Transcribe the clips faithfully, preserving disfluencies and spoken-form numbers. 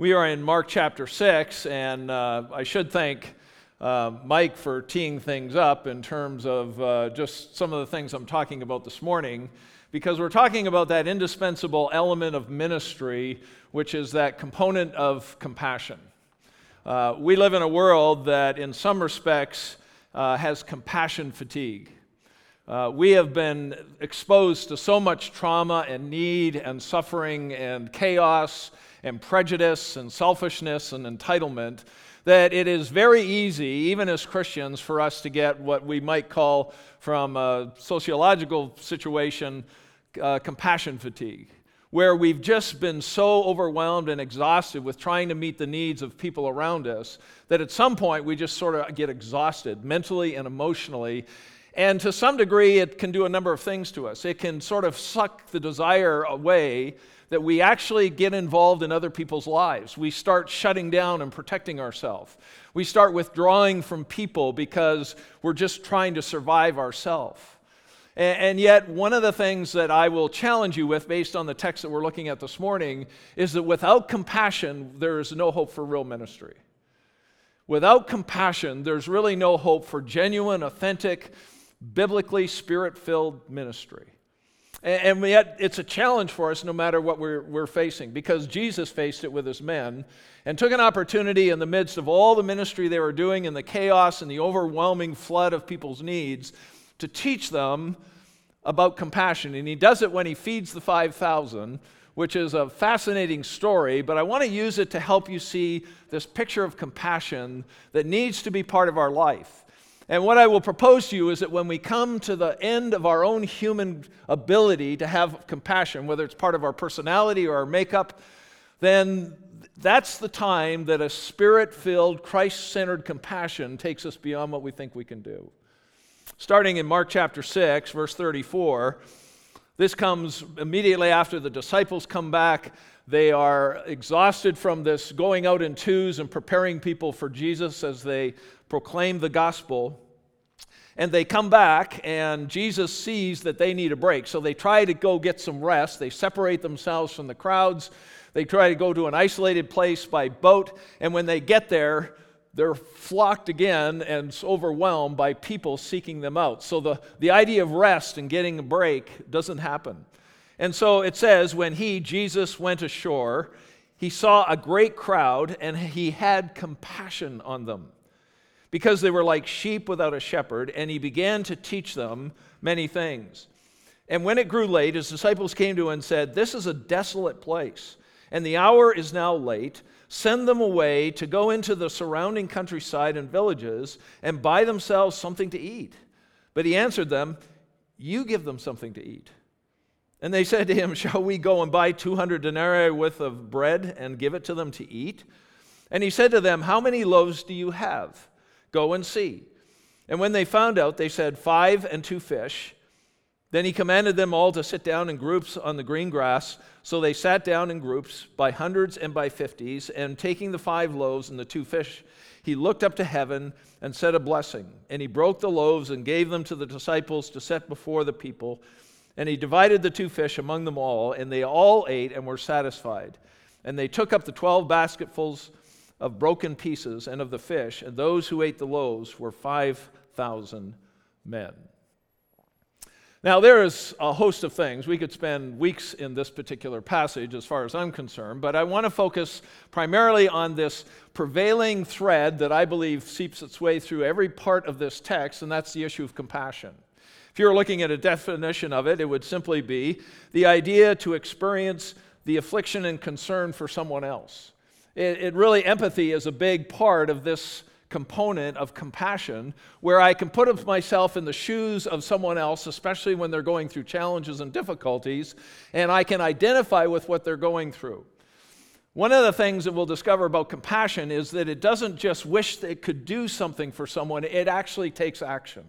We are in Mark chapter six, and uh, I should thank uh, Mike for teeing things up in terms of uh, just some of the things I'm talking about this morning, because we're talking about that indispensable element of ministry, which is that component of compassion. Uh, we live in a world that, in some respects, uh, has compassion fatigue. Uh, we have been exposed to so much trauma and need and suffering and chaos and prejudice and selfishness and entitlement that it is very easy, even as Christians, for us to get what we might call, from a sociological situation, uh, compassion fatigue, where we've just been so overwhelmed and exhausted with trying to meet the needs of people around us that at some point we just sort of get exhausted mentally and emotionally. And to some degree, it can do a number of things to us. It can sort of suck the desire away that we actually get involved in other people's lives. We start shutting down and protecting ourselves. We start withdrawing from people because we're just trying to survive ourselves. And, and yet, one of the things that I will challenge you with based on the text that we're looking at this morning is that without compassion, there is no hope for real ministry. Without compassion, there's really no hope for genuine, authentic, biblically spirit-filled ministry. And, and yet it's a challenge for us no matter what we're, we're facing, because Jesus faced it with his men and took an opportunity in the midst of all the ministry they were doing and the chaos and the overwhelming flood of people's needs to teach them about compassion. And he does it when he feeds the five thousand, which is a fascinating story, but I want to use it to help you see this picture of compassion that needs to be part of our life. And what I will propose to you is that when we come to the end of our own human ability to have compassion, whether it's part of our personality or our makeup, then that's the time that a spirit-filled, Christ-centered compassion takes us beyond what we think we can do. Starting in Mark chapter six, verse thirty-four, this comes immediately after the disciples come back. They are exhausted from this going out in twos and preparing people for Jesus as they proclaim the gospel. And they come back, and Jesus sees that they need a break. So they try to go get some rest. They separate themselves from the crowds. They try to go to an isolated place by boat. And when they get there, they're flocked again and overwhelmed by people seeking them out. So the, the idea of rest and getting a break doesn't happen. And so it says, when he, Jesus, went ashore, he saw a great crowd, and he had compassion on them, because they were like sheep without a shepherd, and he began to teach them many things. And when it grew late, his disciples came to him and said, "This is a desolate place, and the hour is now late. Send them away to go into the surrounding countryside and villages and buy themselves something to eat." But he answered them, "You give them something to eat." And they said to him, "Shall we go and buy two hundred denarii worth of bread and give it to them to eat?" And he said to them, "How many loaves do you have? Go and see." And when they found out, they said, "Five and two fish." Then he commanded them all to sit down in groups on the green grass. So they sat down in groups by hundreds and by fifties, and taking the five loaves and the two fish, he looked up to heaven and said a blessing. And he broke the loaves and gave them to the disciples to set before the people. And he divided the two fish among them all, and they all ate and were satisfied. And they took up the twelve basketfuls of broken pieces and of the fish, and those who ate the loaves were five thousand men. Now, there is a host of things. We could spend weeks in this particular passage as far as I'm concerned, but I want to focus primarily on this prevailing thread that I believe seeps its way through every part of this text, and that's the issue of compassion. If you're looking at a definition of it, it would simply be the idea to experience the affliction and concern for someone else. It, it really, empathy is a big part of this component of compassion, where I can put myself in the shoes of someone else, especially when they're going through challenges and difficulties, and I can identify with what they're going through. One of the things that we'll discover about compassion is that it doesn't just wish that it could do something for someone, it actually takes action.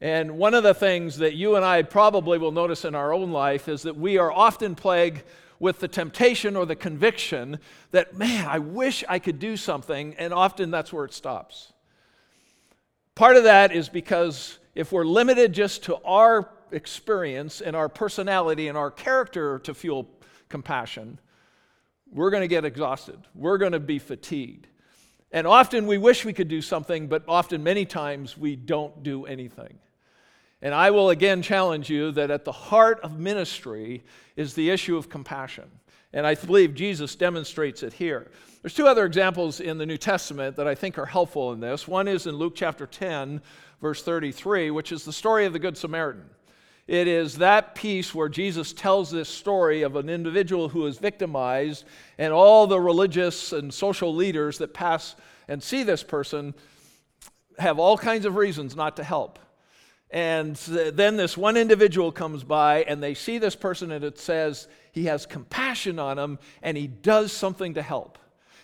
And one of the things that you and I probably will notice in our own life is that we are often plagued with the temptation or the conviction that, man, I wish I could do something, and often that's where it stops. Part of that is because if we're limited just to our experience and our personality and our character to fuel compassion, we're going to get exhausted. We're going to be fatigued. And often we wish we could do something, but often many times we don't do anything. And I will again challenge you that at the heart of ministry is the issue of compassion. And I believe Jesus demonstrates it here. There's two other examples in the New Testament that I think are helpful in this. One is in Luke chapter ten, verse thirty-three, which is the story of the Good Samaritan. It is that piece where Jesus tells this story of an individual who is victimized, and all the religious and social leaders that pass and see this person have all kinds of reasons not to help. And then this one individual comes by, and they see this person, and it says he has compassion on him, and he does something to help.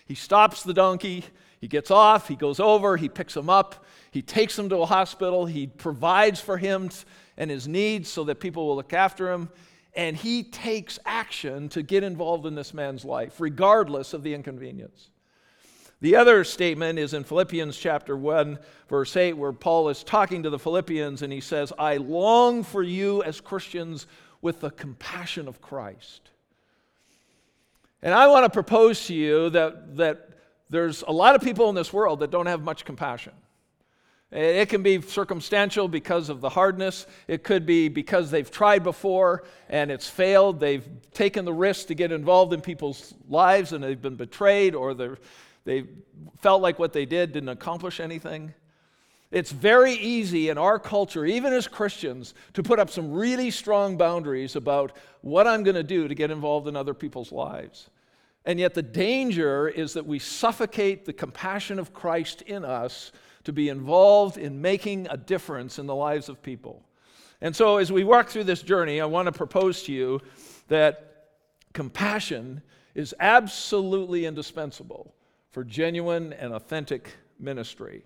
He stops the donkey. He gets off, he goes over, he picks him up, he takes him to a hospital, he provides for him and his needs so that people will look after him, and he takes action to get involved in this man's life, regardless of the inconvenience. The other statement is in Philippians chapter one, verse eight, where Paul is talking to the Philippians, and he says, I long for you as Christians with the compassion of Christ. And I want to propose to you that that there's a lot of people in this world that don't have much compassion. It can be circumstantial because of the hardness. It could be because they've tried before and it's failed. They've taken the risk to get involved in people's lives and they've been betrayed, or they felt like what they did didn't accomplish anything. It's very easy in our culture, even as Christians, to put up some really strong boundaries about what I'm going to do to get involved in other people's lives. And yet the danger is that we suffocate the compassion of Christ in us to be involved in making a difference in the lives of people. And so as we walk through this journey, I want to propose to you that compassion is absolutely indispensable for genuine and authentic ministry.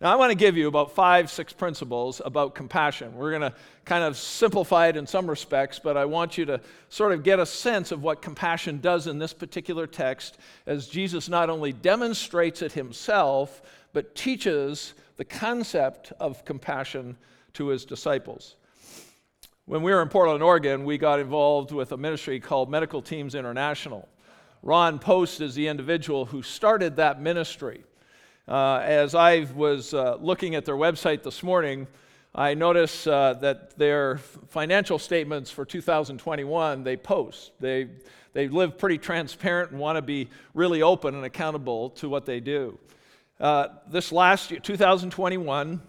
Now, I want to give you about five, six principles about compassion. We're going to kind of simplify it in some respects, but I want you to sort of get a sense of what compassion does in this particular text, as Jesus not only demonstrates it himself, but teaches the concept of compassion to his disciples. When we were in Portland, Oregon, we got involved with a ministry called Medical Teams International. Ron Post is the individual who started that ministry. Uh, as I was uh, looking at their website this morning, I noticed uh, that their financial statements for two thousand twenty-one, they post. They, they live pretty transparent and want to be really open and accountable to what they do. Uh, this last year, two thousand twenty-one,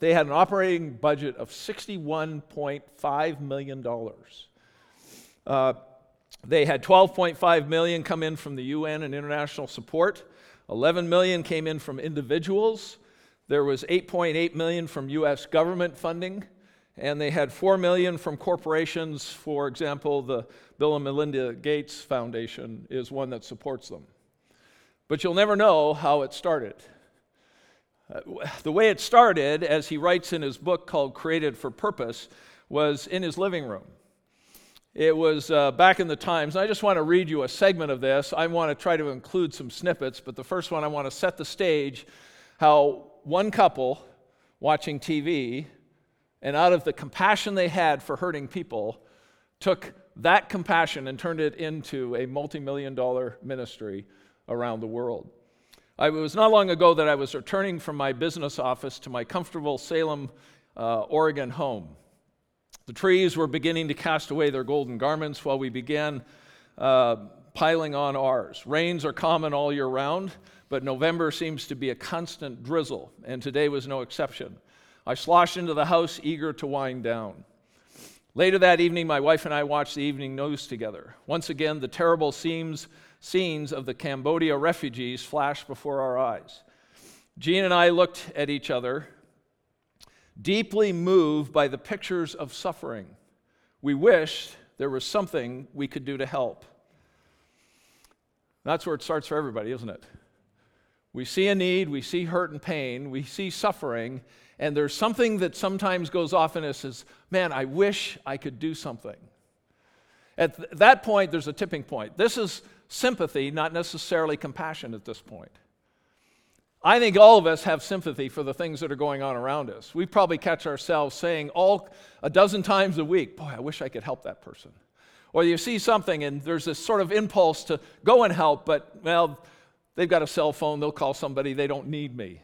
they had an operating budget of sixty-one point five million dollars. Uh, they had twelve point five million dollars come in from the U N and international support. eleven million dollars came in from individuals. There was eight point eight million dollars from U S government funding, and they had four million dollars from corporations. For example, the Bill and Melinda Gates Foundation is one that supports them. But you'll never know how it started. The way it started, as he writes in his book called Created for Purpose, was in his living room. It was uh, back in the times, and I just want to read you a segment of this. I want to try to include some snippets, but the first one, I want to set the stage how one couple watching T V, and out of the compassion they had for hurting people, took that compassion and turned it into a multi-million dollar ministry around the world. I, it was not long ago that I was returning from my business office to my comfortable Salem, uh, Oregon home. The trees were beginning to cast away their golden garments while we began uh, piling on ours. Rains are common all year round, but November seems to be a constant drizzle, and today was no exception. I sloshed into the house, eager to wind down. Later that evening, my wife and I watched the evening news together. Once again, the terrible scenes, scenes of the Cambodia refugees flashed before our eyes. Jean and I looked at each other, deeply moved by the pictures of suffering. We wished there was something we could do to help. That's where it starts for everybody, isn't it? We see a need, we see hurt and pain, we see suffering, and there's something that sometimes goes off in us as, man, I wish I could do something. At th- that point, there's a tipping point. This is sympathy, not necessarily compassion at this point. I think all of us have sympathy for the things that are going on around us. We probably catch ourselves saying all a dozen times a week, boy, I wish I could help that person. Or you see something and there's this sort of impulse to go and help, but, well, they've got a cell phone, they'll call somebody, they don't need me.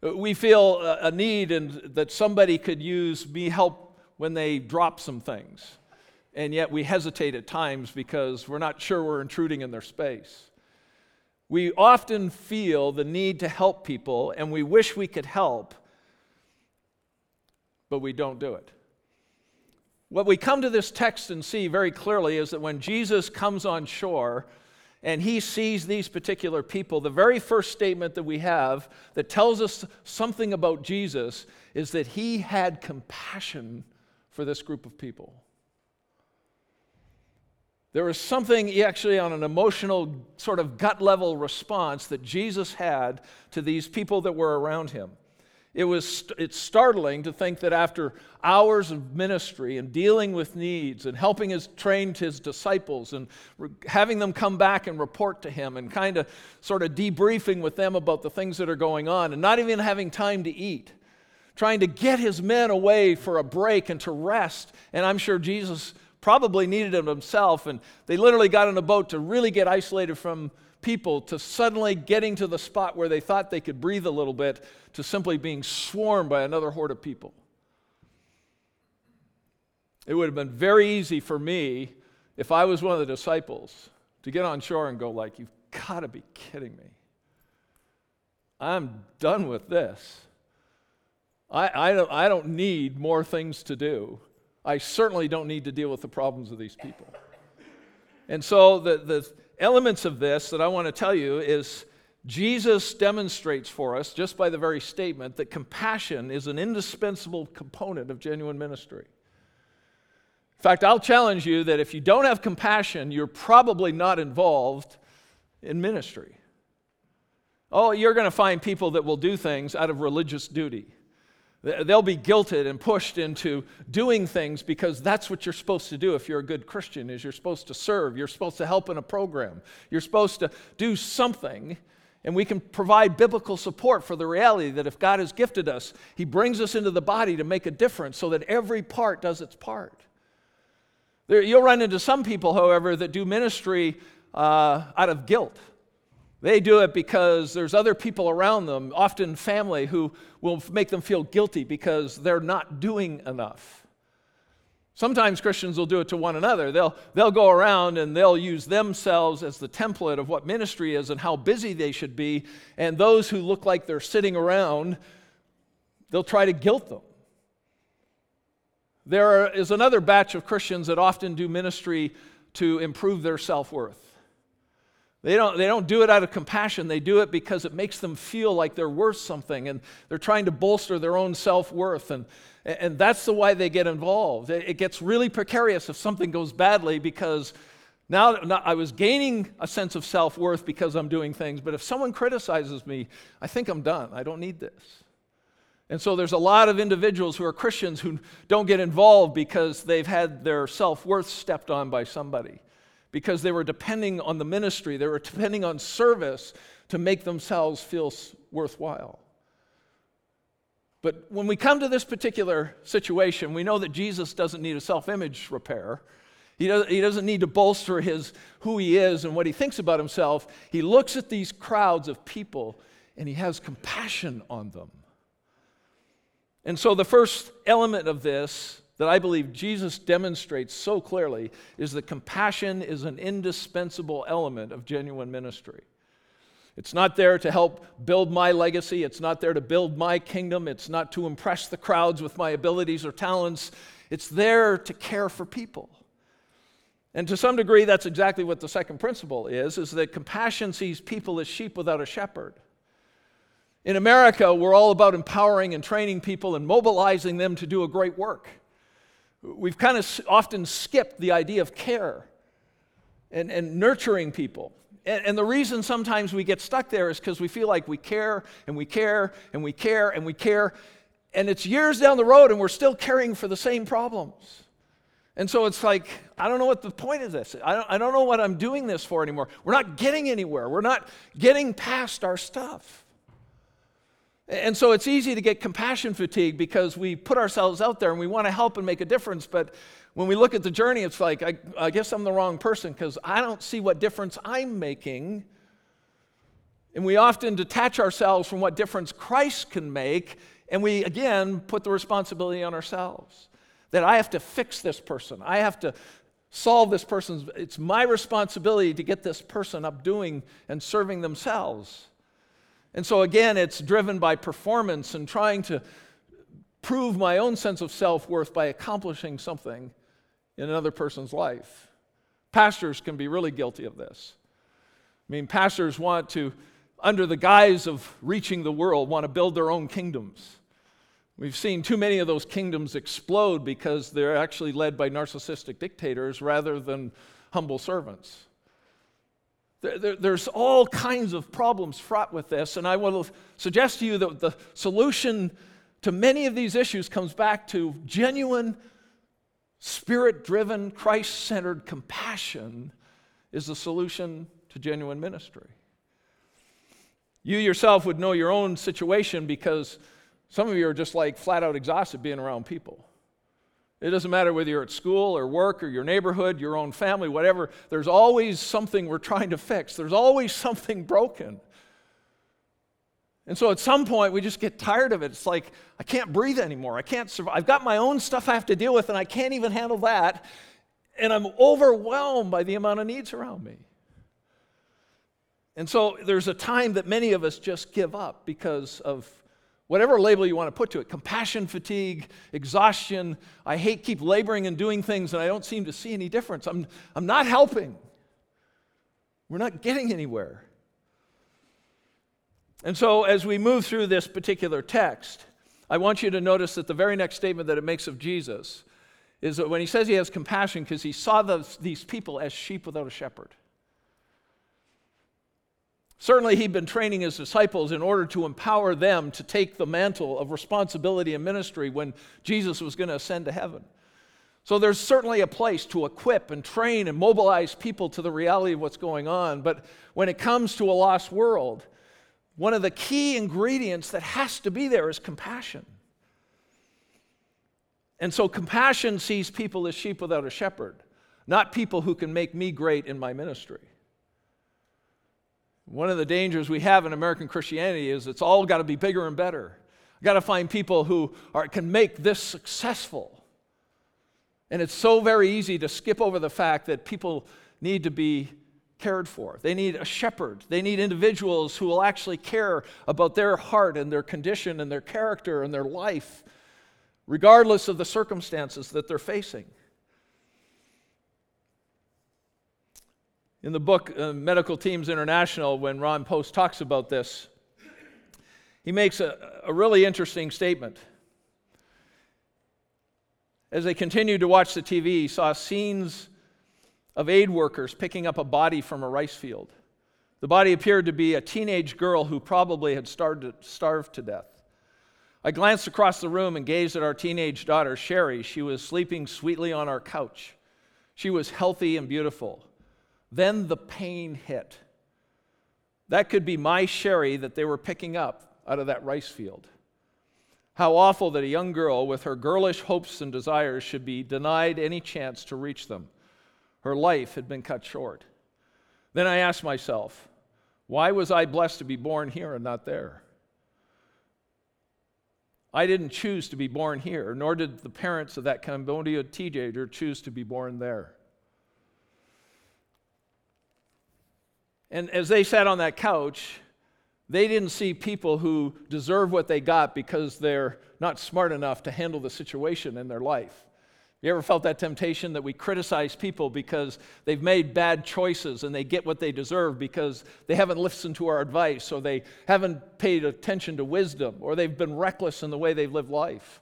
We feel a need and that somebody could use me help when they drop some things. And yet we hesitate at times because we're not sure we're intruding in their space. We often feel the need to help people and we wish we could help, but we don't do it. What we come to this text and see very clearly is that when Jesus comes on shore and he sees these particular people, the very first statement that we have that tells us something about Jesus is that he had compassion for this group of people. There was something actually on an emotional sort of gut level response that Jesus had to these people that were around him. It was, it's startling to think that after hours of ministry and dealing with needs and helping his trained his disciples and re- having them come back and report to him and kind of sort of debriefing with them about the things that are going on and not even having time to eat, trying to get his men away for a break and to rest. And I'm sure Jesus probably needed it himself, and they literally got on a boat to really get isolated from people, to suddenly getting to the spot where they thought they could breathe a little bit, to simply being swarmed by another horde of people. It would have been very easy for me, if I was one of the disciples, to get on shore and go like, you've got to be kidding me. I'm done with this. I, I, don't, I don't need more things to do. I certainly don't need to deal with the problems of these people. And so the the elements of this that I want to tell you is Jesus demonstrates for us, just by the very statement, that compassion is an indispensable component of genuine ministry. In fact, I'll challenge you that if you don't have compassion, you're probably not involved in ministry. Oh, you're going to find people that will do things out of religious duty. They'll be guilted and pushed into doing things because that's what you're supposed to do if you're a good Christian, is you're supposed to serve, you're supposed to help in a program, you're supposed to do something, and we can provide biblical support for the reality that if God has gifted us, he brings us into the body to make a difference so that every part does its part. There, you'll run into some people, however, that do ministry uh, out of guilt. They do it because there's other people around them, often family, who will make them feel guilty because they're not doing enough. Sometimes Christians will do it to one another. They'll, they'll go around and they'll use themselves as the template of what ministry is and how busy they should be. And those who look like they're sitting around, they'll try to guilt them. There is another batch of Christians that often do ministry to improve their self-worth. They don't, they don't do it out of compassion. They do it because it makes them feel like they're worth something and they're trying to bolster their own self-worth. And, and that's the why they get involved. It gets really precarious if something goes badly because now, now I was gaining a sense of self-worth because I'm doing things. But if someone criticizes me, I think I'm done. I don't need this. And so there's a lot of individuals who are Christians who don't get involved because they've had their self-worth stepped on by somebody, because they were depending on the ministry, they were depending on service to make themselves feel worthwhile. But when we come to this particular situation, we know that Jesus doesn't need a self-image repair. He doesn't need to bolster his who he is and what he thinks about himself. He looks at these crowds of people and he has compassion on them. And so the first element of this that I believe Jesus demonstrates so clearly is that compassion is an indispensable element of genuine ministry. It's not there to help build my legacy. It's not there to build my kingdom. It's not to impress the crowds with my abilities or talents. It's there to care for people. And to some degree, that's exactly what the second principle is, is that compassion sees people as sheep without a shepherd. In America, we're all about empowering and training people and mobilizing them to do a great work. We've kind of often skipped the idea of care and, and nurturing people. And, and the reason sometimes we get stuck there is because we feel like we care and we care and we care and we care. And it's years down the road and we're still caring for the same problems. And so it's like, I don't know what the point of this is. I don't, I don't know what I'm doing this for anymore. We're not getting anywhere. We're not getting past our stuff. And so it's easy to get compassion fatigue because we put ourselves out there and we want to help and make a difference, but when we look at the journey, it's like, I, I guess I'm the wrong person because I don't see what difference I'm making. And we often detach ourselves from what difference Christ can make, and we, again, put the responsibility on ourselves. That I have to fix this person. I have to solve this person's... It's my responsibility to get this person up doing and serving themselves. And so, again, it's driven by performance and trying to prove my own sense of self-worth by accomplishing something in another person's life. Pastors can be really guilty of this. I mean, pastors want to, under the guise of reaching the world, want to build their own kingdoms. We've seen too many of those kingdoms explode because they're actually led by narcissistic dictators rather than humble servants. There, there, there's all kinds of problems fraught with this, and I will suggest to you that the solution to many of these issues comes back to genuine, spirit-driven, Christ-centered compassion is the solution to genuine ministry. You yourself would know your own situation because some of you are just like flat-out exhausted being around people. It doesn't matter whether you're at school or work or your neighborhood, your own family, whatever. There's always something we're trying to fix. There's always something broken. And so at some point, we just get tired of it. It's like, I can't breathe anymore. I can't survive. I've got my own stuff I have to deal with, and I can't even handle that. And I'm overwhelmed by the amount of needs around me. And so there's a time that many of us just give up because of whatever label you want to put to it. Compassion fatigue, exhaustion. I hate keep laboring and doing things, and I don't seem to see any difference. I'm, I'm not helping. We're not getting anywhere. And so as we move through this particular text, I want you to notice that the very next statement that it makes of Jesus is that when he says he has compassion because he saw those, these people as sheep without a shepherd. Certainly he'd been training his disciples in order to empower them to take the mantle of responsibility and ministry when Jesus was going to ascend to heaven. So there's certainly a place to equip and train and mobilize people to the reality of what's going on. But when it comes to a lost world, one of the key ingredients that has to be there is compassion. And so compassion sees people as sheep without a shepherd, not people who can make me great in my ministry. One of the dangers we have in American Christianity is it's all got to be bigger and better. I've got to find people who are, can make this successful. And it's so very easy to skip over the fact that people need to be cared for. They need a shepherd. They need individuals who will actually care about their heart and their condition and their character and their life, regardless of the circumstances that they're facing. In the book uh, Medical Teams International, when Ron Post talks about this, he makes a, a really interesting statement. As they continued to watch the T V, he saw scenes of aid workers picking up a body from a rice field. The body appeared to be a teenage girl who probably had starved to, starved to death. I glanced across the room and gazed at our teenage daughter, Sherry. She was sleeping sweetly on our couch. She was healthy and beautiful. Then the pain hit. That could be my Sherry that they were picking up out of that rice field. How awful that a young girl with her girlish hopes and desires should be denied any chance to reach them. Her life had been cut short. Then I asked myself, why was I blessed to be born here and not there? I didn't choose to be born here, nor did the parents of that Cambodia teenager choose to be born there. And as they sat on that couch, they didn't see people who deserve what they got because they're not smart enough to handle the situation in their life. You ever felt that temptation that we criticize people because they've made bad choices and they get what they deserve because they haven't listened to our advice or they haven't paid attention to wisdom or they've been reckless in the way they've lived life?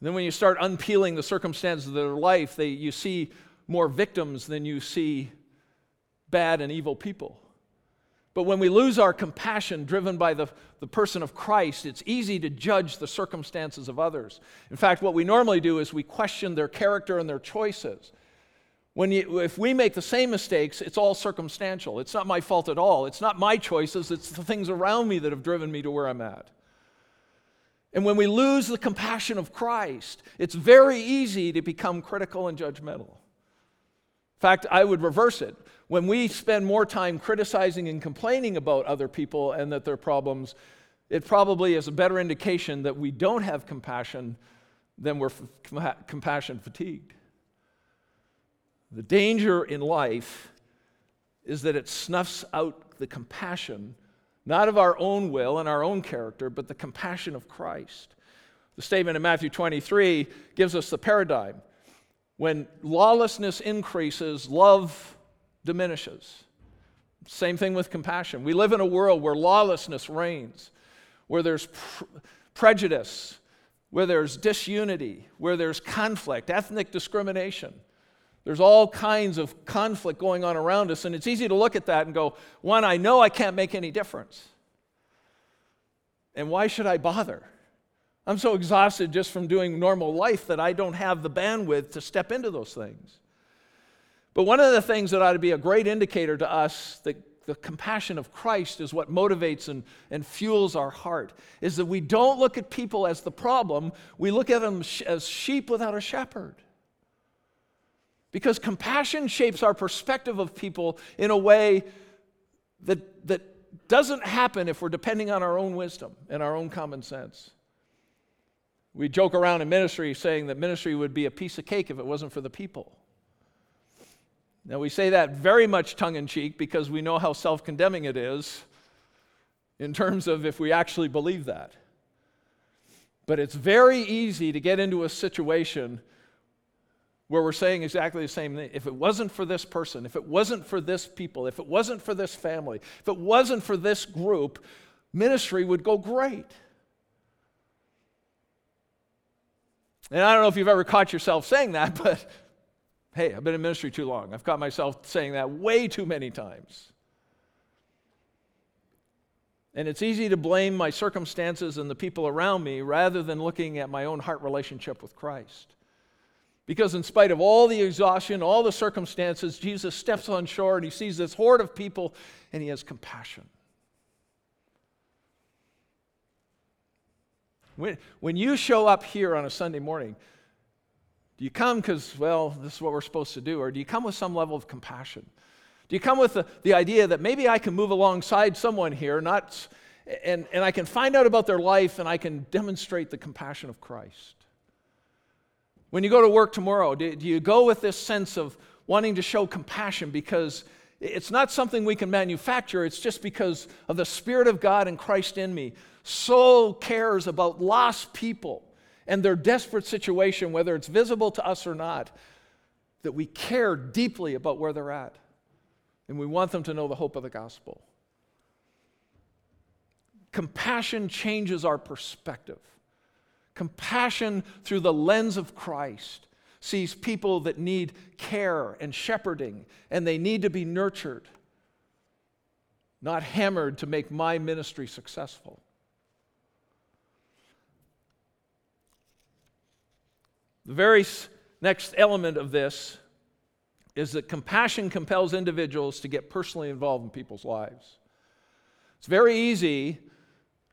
And then when you start unpeeling the circumstances of their life, they, you see more victims than you see bad and evil people. But when we lose our compassion driven by the, the person of Christ, it's easy to judge the circumstances of others. In fact, what we normally do is we question their character and their choices. When you, if we make the same mistakes, it's all circumstantial. It's not my fault at all. It's not my choices. It's the things around me that have driven me to where I'm at. And when we lose the compassion of Christ, it's very easy to become critical and judgmental. In fact, I would reverse it. When we spend more time criticizing and complaining about other people and that their problems, it probably is a better indication that we don't have compassion than we're f- compassion fatigued. The danger in life is that it snuffs out the compassion, not of our own will and our own character, but the compassion of Christ. The statement in Matthew twenty-three gives us the paradigm. When lawlessness increases, love diminishes. Same thing with compassion. We live in a world where lawlessness reigns, where there's pr- prejudice, where there's disunity, where there's conflict, ethnic discrimination. There's all kinds of conflict going on around us, and it's easy to look at that and go, one, I know I can't make any difference. And why should I bother? I'm so exhausted just from doing normal life that I don't have the bandwidth to step into those things. But one of the things that ought to be a great indicator to us that the compassion of Christ is what motivates and, and fuels our heart is that we don't look at people as the problem. We look at them as sheep without a shepherd. Because compassion shapes our perspective of people in a way that, that doesn't happen if we're depending on our own wisdom and our own common sense. We joke around in ministry saying that ministry would be a piece of cake if it wasn't for the people. Now we say that very much tongue-in-cheek because we know how self-condemning it is in terms of if we actually believe that. But it's very easy to get into a situation where we're saying exactly the same thing. If it wasn't for this person, if it wasn't for this people, if it wasn't for this family, if it wasn't for this group, ministry would go great. And I don't know if you've ever caught yourself saying that, but hey, I've been in ministry too long. I've caught myself saying that way too many times. And it's easy to blame my circumstances and the people around me rather than looking at my own heart relationship with Christ. Because in spite of all the exhaustion, all the circumstances, Jesus steps on shore and he sees this horde of people and he has compassion. When, when you show up here on a Sunday morning, do you come because, well, this is what we're supposed to do? Or do you come with some level of compassion? Do you come with the, the idea that maybe I can move alongside someone here not, and, and I can find out about their life and I can demonstrate the compassion of Christ? When you go to work tomorrow, do you go with this sense of wanting to show compassion because it's not something we can manufacture, it's just because of the Spirit of God and Christ in me. So cares about lost people and their desperate situation, whether it's visible to us or not, that we care deeply about where they're at. And we want them to know the hope of the gospel. Compassion changes our perspective. Compassion through the lens of Christ sees people that need care and shepherding, and they need to be nurtured, not hammered to make my ministry successful. The very next element of this is that compassion compels individuals to get personally involved in people's lives. It's very easy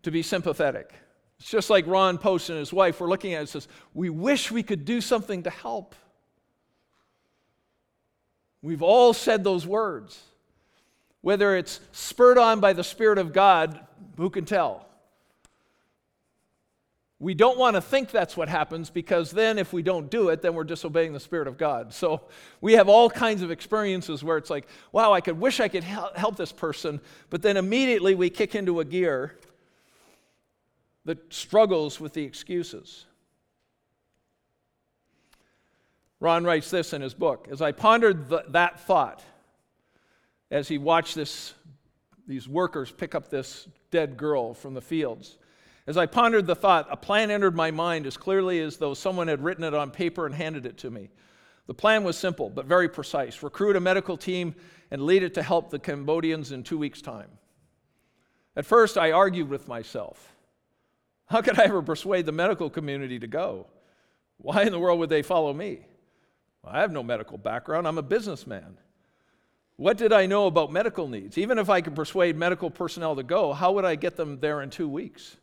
to be sympathetic. It's just like Ron Post and his wife were looking at it and says, we wish we could do something to help. We've all said those words. Whether it's spurred on by the Spirit of God, who can tell? We don't want to think that's what happens because then if we don't do it, then we're disobeying the Spirit of God. So we have all kinds of experiences where it's like, wow, I could wish I could help this person, but then immediately we kick into a gear that struggles with the excuses. Ron writes this in his book, as I pondered th- that thought, as he watched this, these workers pick up this dead girl from the fields, as I pondered the thought, a plan entered my mind as clearly as though someone had written it on paper and handed it to me. The plan was simple, but very precise. Recruit a medical team and lead it to help the Cambodians in two weeks' time. At first, I argued with myself. How could I ever persuade the medical community to go? Why in the world would they follow me? Well, I have no medical background. I'm a businessman. What did I know about medical needs? Even if I could persuade medical personnel to go, how would I get them there in two weeks?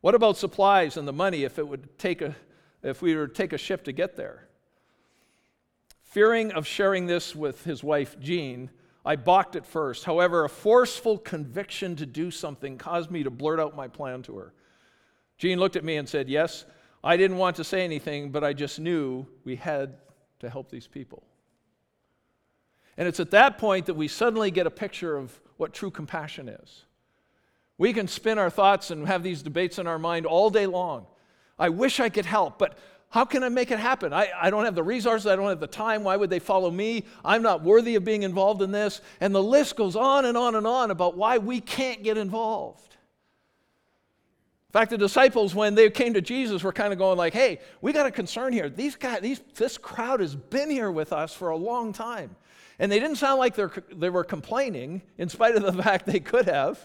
What about supplies and the money if it would take a, if we were to take a shift to get there? Fearing of sharing this with his wife, Jean, I balked at first. However, a forceful conviction to do something caused me to blurt out my plan to her. Jean looked at me and said, yes, I didn't want to say anything, but I just knew we had to help these people. And it's at that point that we suddenly get a picture of what true compassion is. We can spin our thoughts and have these debates in our mind all day long. I wish I could help, but how can I make it happen? I, I don't have the resources. I don't have the time. Why would they follow me? I'm not worthy of being involved in this. And the list goes on and on and on about why we can't get involved. In fact, the disciples, when they came to Jesus, were kind of going like, hey, we got a concern here. These guys, these, this crowd has been here with us for a long time. And they didn't sound like they're, they were complaining, in spite of the fact they could have.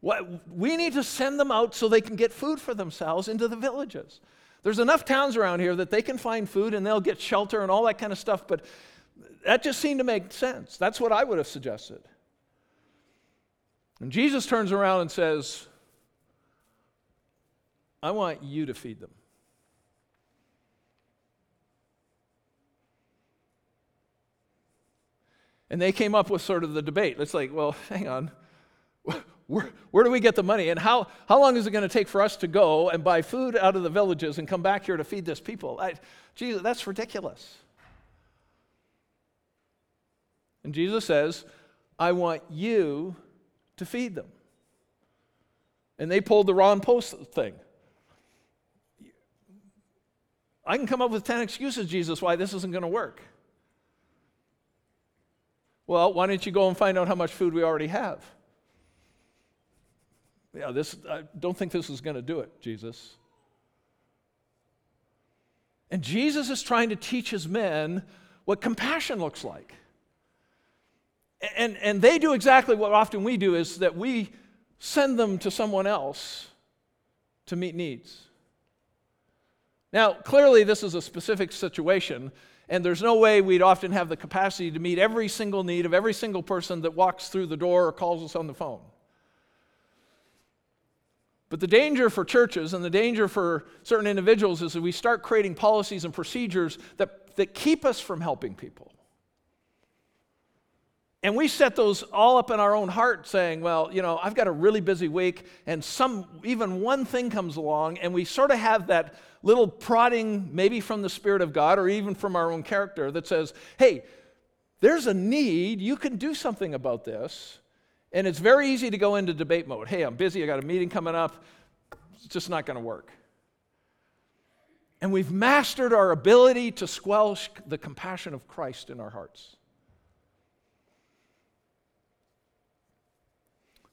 What, we need to send them out so they can get food for themselves into the villages. There's enough towns around here that they can find food and they'll get shelter and all that kind of stuff, but that just seemed to make sense. That's what I would have suggested. And Jesus turns around and says, I want you to feed them. And they came up with sort of the debate. It's like, well, hang on. Where, where do we get the money? And how, how long is it going to take for us to go and buy food out of the villages and come back here to feed this people? I, Jesus, that's ridiculous. And Jesus says, I want you to feed them. And they pulled the Ron Post thing. I can come up with ten excuses, Jesus, why this isn't going to work. Well, why don't you go and find out how much food we already have? Yeah, this, I don't think this is going to do it, Jesus. And Jesus is trying to teach his men what compassion looks like. And, and they do exactly what often we do, is that we send them to someone else to meet needs. Now, clearly this is a specific situation, and there's no way we'd often have the capacity to meet every single need of every single person that walks through the door or calls us on the phone. But the danger for churches and the danger for certain individuals is that we start creating policies and procedures that, that keep us from helping people. And we set those all up in our own heart saying, well, you know, I've got a really busy week and some even one thing comes along and we sort of have that little prodding maybe from the Spirit of God or even from our own character that says, hey, there's a need, you can do something about this. And it's very easy to go into debate mode. Hey, I'm busy, I got a meeting coming up, it's just not going to work. And we've mastered our ability to squelch the compassion of Christ in our hearts.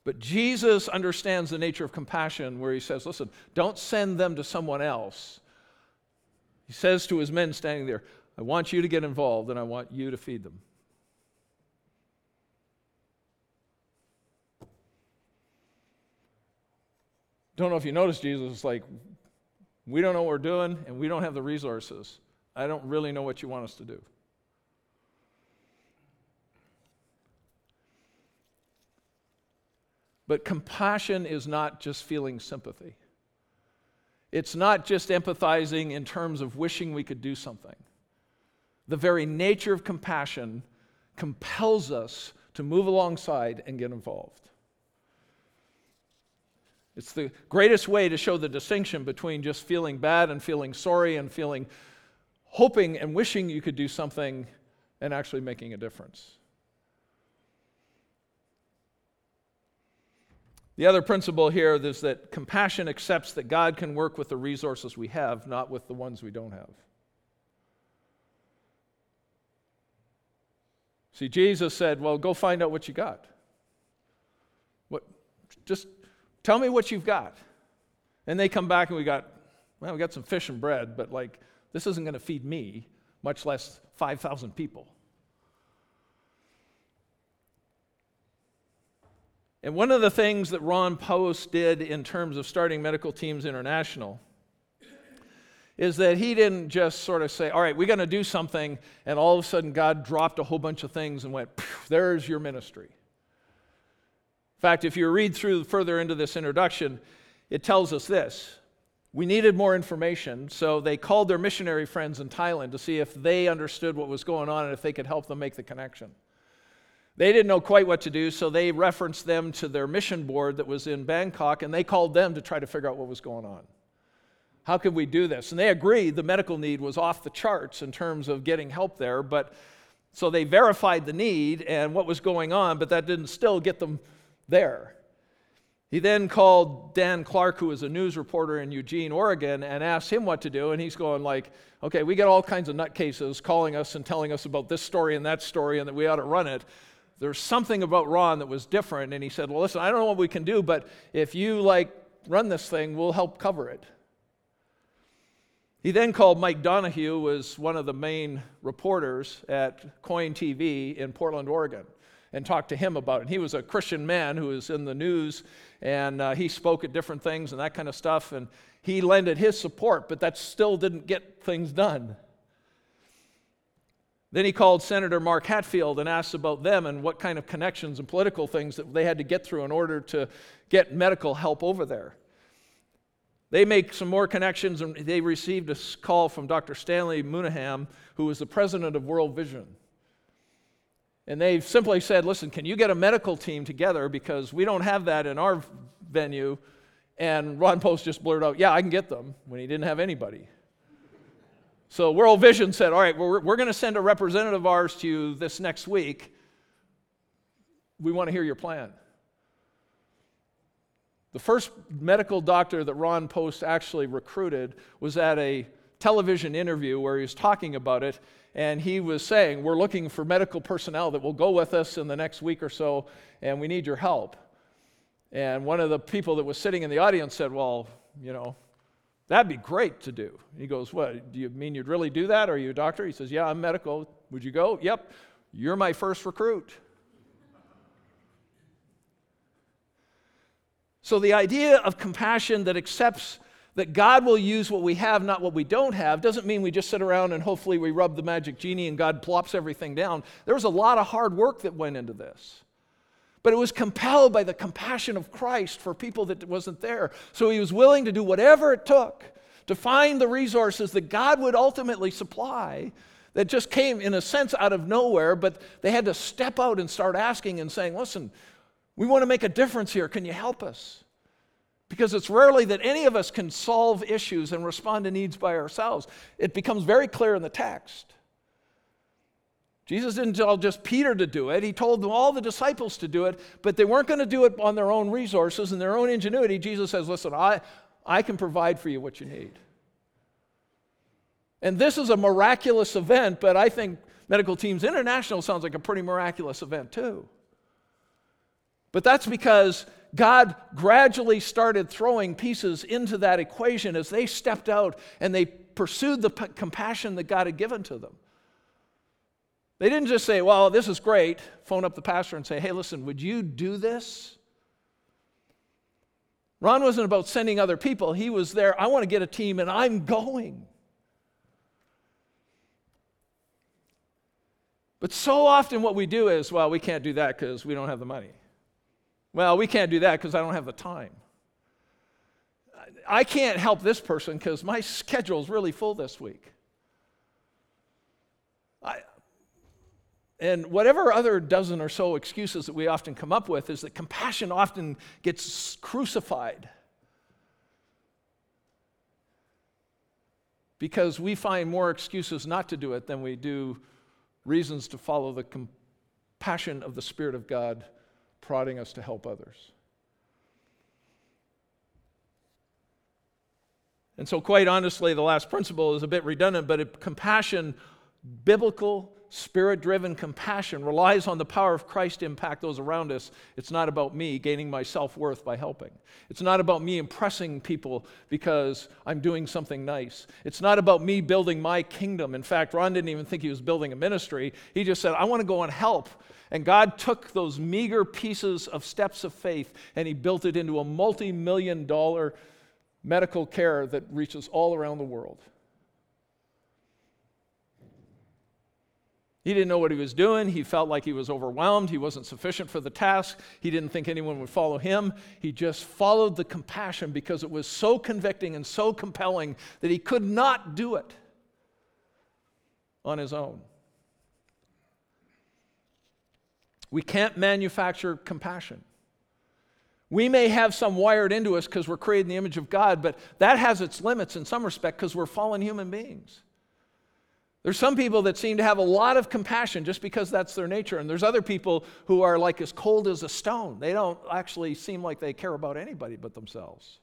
But Jesus understands the nature of compassion where he says, listen, don't send them to someone else. He says to his men standing there, I want you to get involved and I want you to feed them. Don't know if you noticed, Jesus is like, we don't know what we're doing and we don't have the resources. I don't really know what you want us to do. But compassion is not just feeling sympathy. It's not just empathizing in terms of wishing we could do something. The very nature of compassion compels us to move alongside and get involved. It's the greatest way to show the distinction between just feeling bad and feeling sorry and feeling, hoping and wishing you could do something and actually making a difference. The other principle here is that compassion accepts that God can work with the resources we have, not with the ones we don't have. See, Jesus said, well, go find out what you got. What, just... Tell me what you've got. And they come back and we got, well, we got some fish and bread, but like, this isn't going to feed me, much less five thousand people. And one of the things that Ron Post did in terms of starting Medical Teams International is that he didn't just sort of say, all right, we're going to do something, and all of a sudden God dropped a whole bunch of things and went, there's your ministry. In fact, if you read through further into this introduction, it tells us this. We needed more information, so they called their missionary friends in Thailand to see if they understood what was going on and if they could help them make the connection. They didn't know quite what to do, so they referenced them to their mission board that was in Bangkok, and they called them to try to figure out what was going on. How could we do this? And they agreed the medical need was off the charts in terms of getting help there, but so they verified the need and what was going on, but that didn't still get them there. He then called Dan Clark, who was a news reporter in Eugene, Oregon, and asked him what to do, and he's going like, okay, we get all kinds of nutcases calling us and telling us about this story and that story and that we ought to run it. There's something about Ron that was different, and he said, well, listen, I don't know what we can do, but if you, like, run this thing, we'll help cover it. He then called Mike Donahue, who was one of the main reporters at Coyne T V in Portland, Oregon, and talked to him about it. He was a Christian man who was in the news, and uh, he spoke at different things and that kind of stuff, and he lended his support, but that still didn't get things done. Then he called Senator Mark Hatfield and asked about them and what kind of connections and political things that they had to get through in order to get medical help over there. They make some more connections, and they received a call from Doctor Stanley Munaham, who was the president of World Vision. And they simply said, listen, can you get a medical team together, because we don't have that in our venue? And Ron Post just blurted out, yeah, I can get them, when he didn't have anybody. So World Vision said, all right, we're, we're going to send a representative of ours to you this next week. We want to hear your plan. The first medical doctor that Ron Post actually recruited was at a television interview where he was talking about it, and he was saying, we're looking for medical personnel that will go with us in the next week or so, and we need your help. And one of the people that was sitting in the audience said, well, you know, that'd be great to do. He goes, what, do you mean you'd really do that? Are you a doctor? He says, yeah, I'm medical. Would you go? Yep. You're my first recruit. So the idea of compassion that accepts that God will use what we have, not what we don't have, doesn't mean we just sit around and hopefully we rub the magic genie and God plops everything down. There was a lot of hard work that went into this. But it was compelled by the compassion of Christ for people that wasn't there. So he was willing to do whatever it took to find the resources that God would ultimately supply that just came, in a sense, out of nowhere, but they had to step out and start asking and saying, listen, we want to make a difference here. Can you help us? Because it's rarely that any of us can solve issues and respond to needs by ourselves. It becomes very clear in the text. Jesus didn't tell just Peter to do it. He told them all the disciples to do it, but they weren't going to do it on their own resources and their own ingenuity. Jesus says, listen, I, I can provide for you what you need. And this is a miraculous event, but I think Medical Teams International sounds like a pretty miraculous event too. But that's because God gradually started throwing pieces into that equation as they stepped out and they pursued the p- compassion that God had given to them. They didn't just say, well, this is great, phone up the pastor and say, hey, listen, would you do this? Ron wasn't about sending other people. He was there, I want to get a team and I'm going. But so often what we do is, well, we can't do that because we don't have the money. Well, we can't do that because I don't have the time. I can't help this person because my schedule's really full this week. I, and whatever other dozen or so excuses that we often come up with is that compassion often gets crucified because we find more excuses not to do it than we do reasons to follow the compassion of the Spirit of God prodding us to help others. And so, quite honestly, the last principle is a bit redundant, but it, compassion, biblical, spirit-driven compassion, relies on the power of Christ to impact those around us. It's not about me gaining my self-worth by helping. It's not about me impressing people because I'm doing something nice. It's not about me building my kingdom. In fact, Ron didn't even think he was building a ministry. He just said, I want to go and help. And God took those meager pieces of steps of faith and he built it into a multi-million dollar medical care that reaches all around the world. He didn't know what he was doing. He felt like he was overwhelmed. He wasn't sufficient for the task. He didn't think anyone would follow him. He just followed the compassion because it was so convicting and so compelling that he could not do it on his own. We can't manufacture compassion. We may have some wired into us because we're created in the image of God, but that has its limits in some respect because we're fallen human beings. There's some people that seem to have a lot of compassion just because that's their nature, and there's other people who are like as cold as a stone. They don't actually seem like they care about anybody but themselves.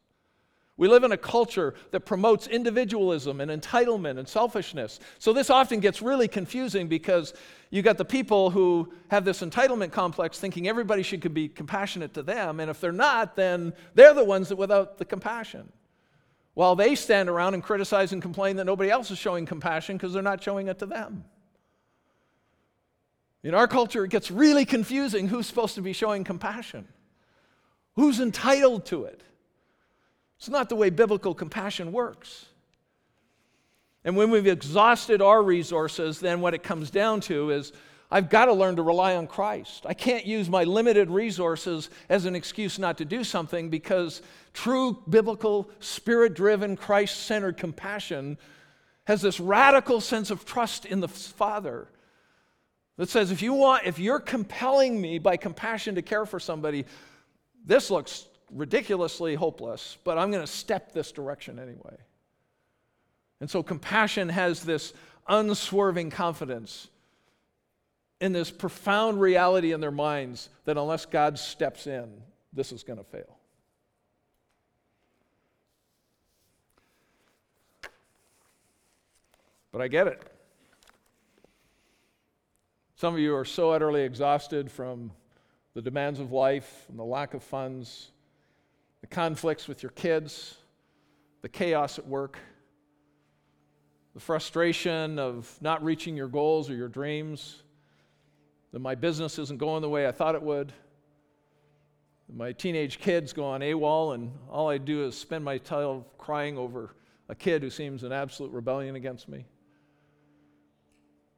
We live in a culture that promotes individualism and entitlement and selfishness. So this often gets really confusing because you got the people who have this entitlement complex thinking everybody should be compassionate to them, and if they're not, then they're the ones that without the compassion. While they stand around and criticize and complain that nobody else is showing compassion because they're not showing it to them. In our culture, it gets really confusing who's supposed to be showing compassion. Who's entitled to it? It's not the way biblical compassion works. And when we've exhausted our resources, then what it comes down to is I've got to learn to rely on Christ. I can't use my limited resources as an excuse not to do something because true biblical, spirit-driven, Christ-centered compassion has this radical sense of trust in the Father that says, if you want, if you're compelling me by compassion to care for somebody, this looks ridiculously hopeless, but I'm going to step this direction anyway. And so compassion has this unswerving confidence in this profound reality in their minds that unless God steps in, this is going to fail. But I get it. Some of you are so utterly exhausted from the demands of life and the lack of funds, the conflicts with your kids, the chaos at work, the frustration of not reaching your goals or your dreams, that my business isn't going the way I thought it would, that my teenage kids go on AWOL and all I do is spend my time crying over a kid who seems in absolute rebellion against me.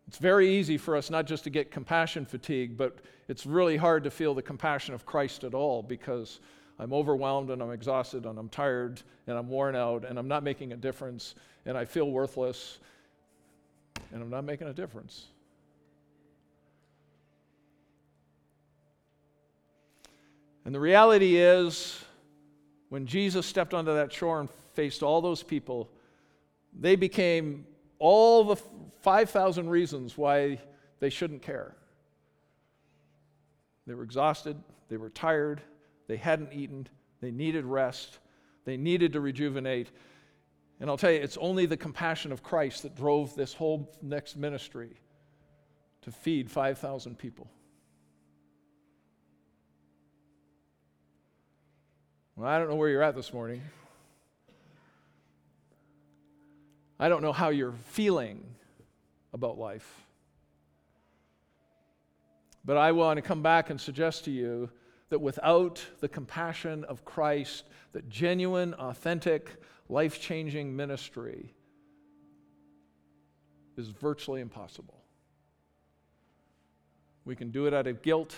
It's very easy for us not just to get compassion fatigue, but it's really hard to feel the compassion of Christ at all because I'm overwhelmed and I'm exhausted and I'm tired and I'm worn out and I'm not making a difference and I feel worthless and I'm not making a difference. And the reality is, when Jesus stepped onto that shore and faced all those people, they became all the five thousand reasons why they shouldn't care. They were exhausted, they were tired, they hadn't eaten, they needed rest, they needed to rejuvenate. And I'll tell you, it's only the compassion of Christ that drove this whole next ministry to feed five thousand people. Well, I don't know where you're at this morning. I don't know how you're feeling about life. But I want to come back and suggest to you that without the compassion of Christ, that genuine, authentic, life-changing ministry is virtually impossible. We can do it out of guilt.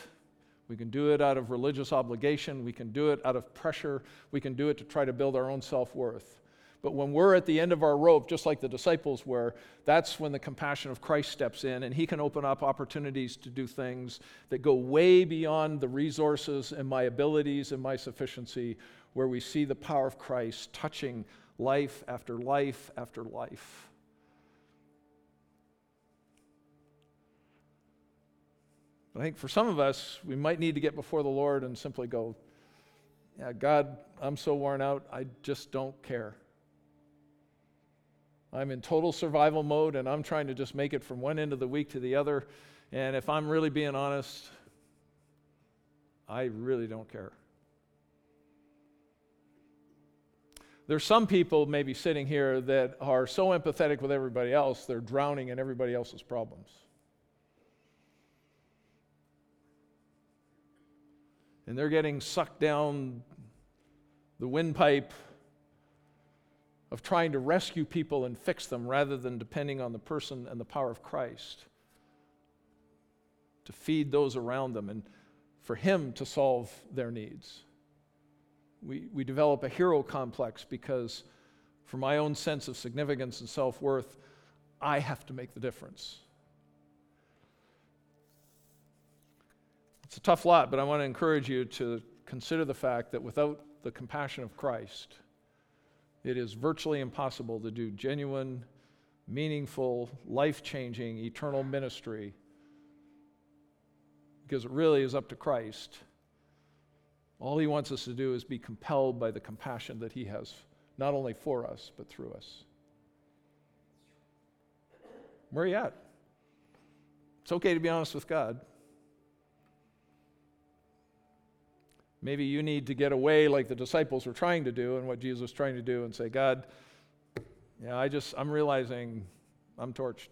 We can do it out of religious obligation. We can do it out of pressure. We can do it to try to build our own self-worth. But when we're at the end of our rope, just like the disciples were, that's when the compassion of Christ steps in, and he can open up opportunities to do things that go way beyond the resources and my abilities and my sufficiency, where we see the power of Christ touching life after life after life. I think for some of us, we might need to get before the Lord and simply go, yeah, God, I'm so worn out, I just don't care. I'm in total survival mode, and I'm trying to just make it from one end of the week to the other. And if I'm really being honest, I really don't care. There's some people maybe sitting here that are so empathetic with everybody else, they're drowning in everybody else's problems. And they're getting sucked down the windpipe of trying to rescue people and fix them rather than depending on the person and the power of Christ to feed those around them, and for him to solve their needs. We, we develop a hero complex because for my own sense of significance and self-worth, I have to make the difference. It's a tough lot, but I want to encourage you to consider the fact that without the compassion of Christ, it is virtually impossible to do genuine, meaningful, life-changing, eternal ministry, because it really is up to Christ. All he wants us to do is be compelled by the compassion that he has, not only for us, but through us. Where are you at? It's okay to be honest with God. Maybe you need to get away like the disciples were trying to do and what Jesus was trying to do, and say, God, yeah, I just, I'm realizing I'm torched.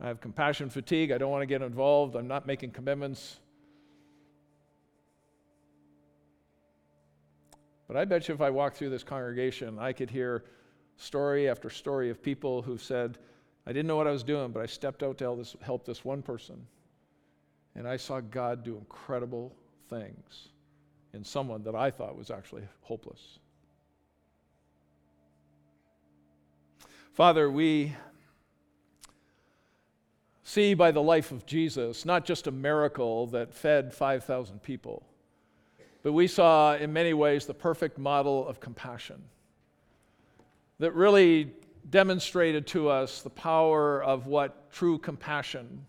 I have compassion fatigue. I don't want to get involved. I'm not making commitments. But I bet you if I walked through this congregation, I could hear story after story of people who've said, I didn't know what I was doing, but I stepped out to help this one person. And I saw God do incredible things in someone that I thought was actually hopeless. Father, we see by the life of Jesus not just a miracle that fed five thousand people, but we saw in many ways the perfect model of compassion that really demonstrated to us the power of what true compassion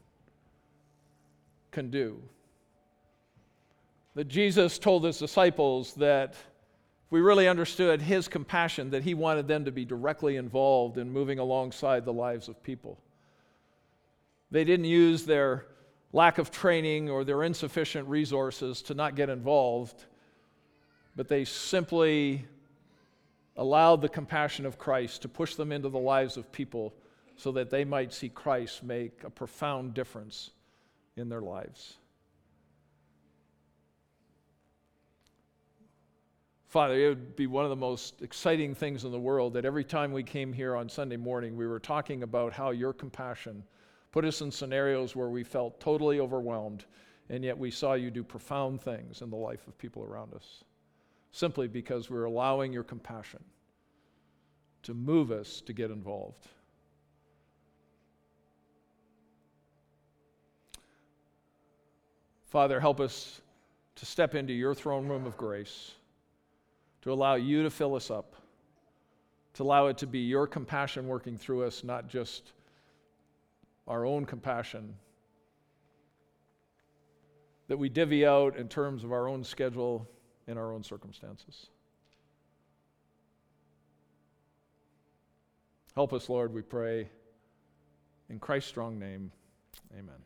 can do. That Jesus told his disciples that if we really understood his compassion, that he wanted them to be directly involved in moving alongside the lives of people. They didn't use their lack of training or their insufficient resources to not get involved, but they simply allowed the compassion of Christ to push them into the lives of people so that they might see Christ make a profound difference in their lives. Father, it would be one of the most exciting things in the world that every time we came here on Sunday morning, we were talking about how your compassion put us in scenarios where we felt totally overwhelmed, and yet we saw you do profound things in the life of people around us, simply because we were allowing your compassion to move us to get involved. Father, help us to step into your throne room of grace, to allow you to fill us up, to allow it to be your compassion working through us, not just our own compassion that we divvy out in terms of our own schedule and our own circumstances. Help us, Lord, we pray. In Christ's strong name, amen.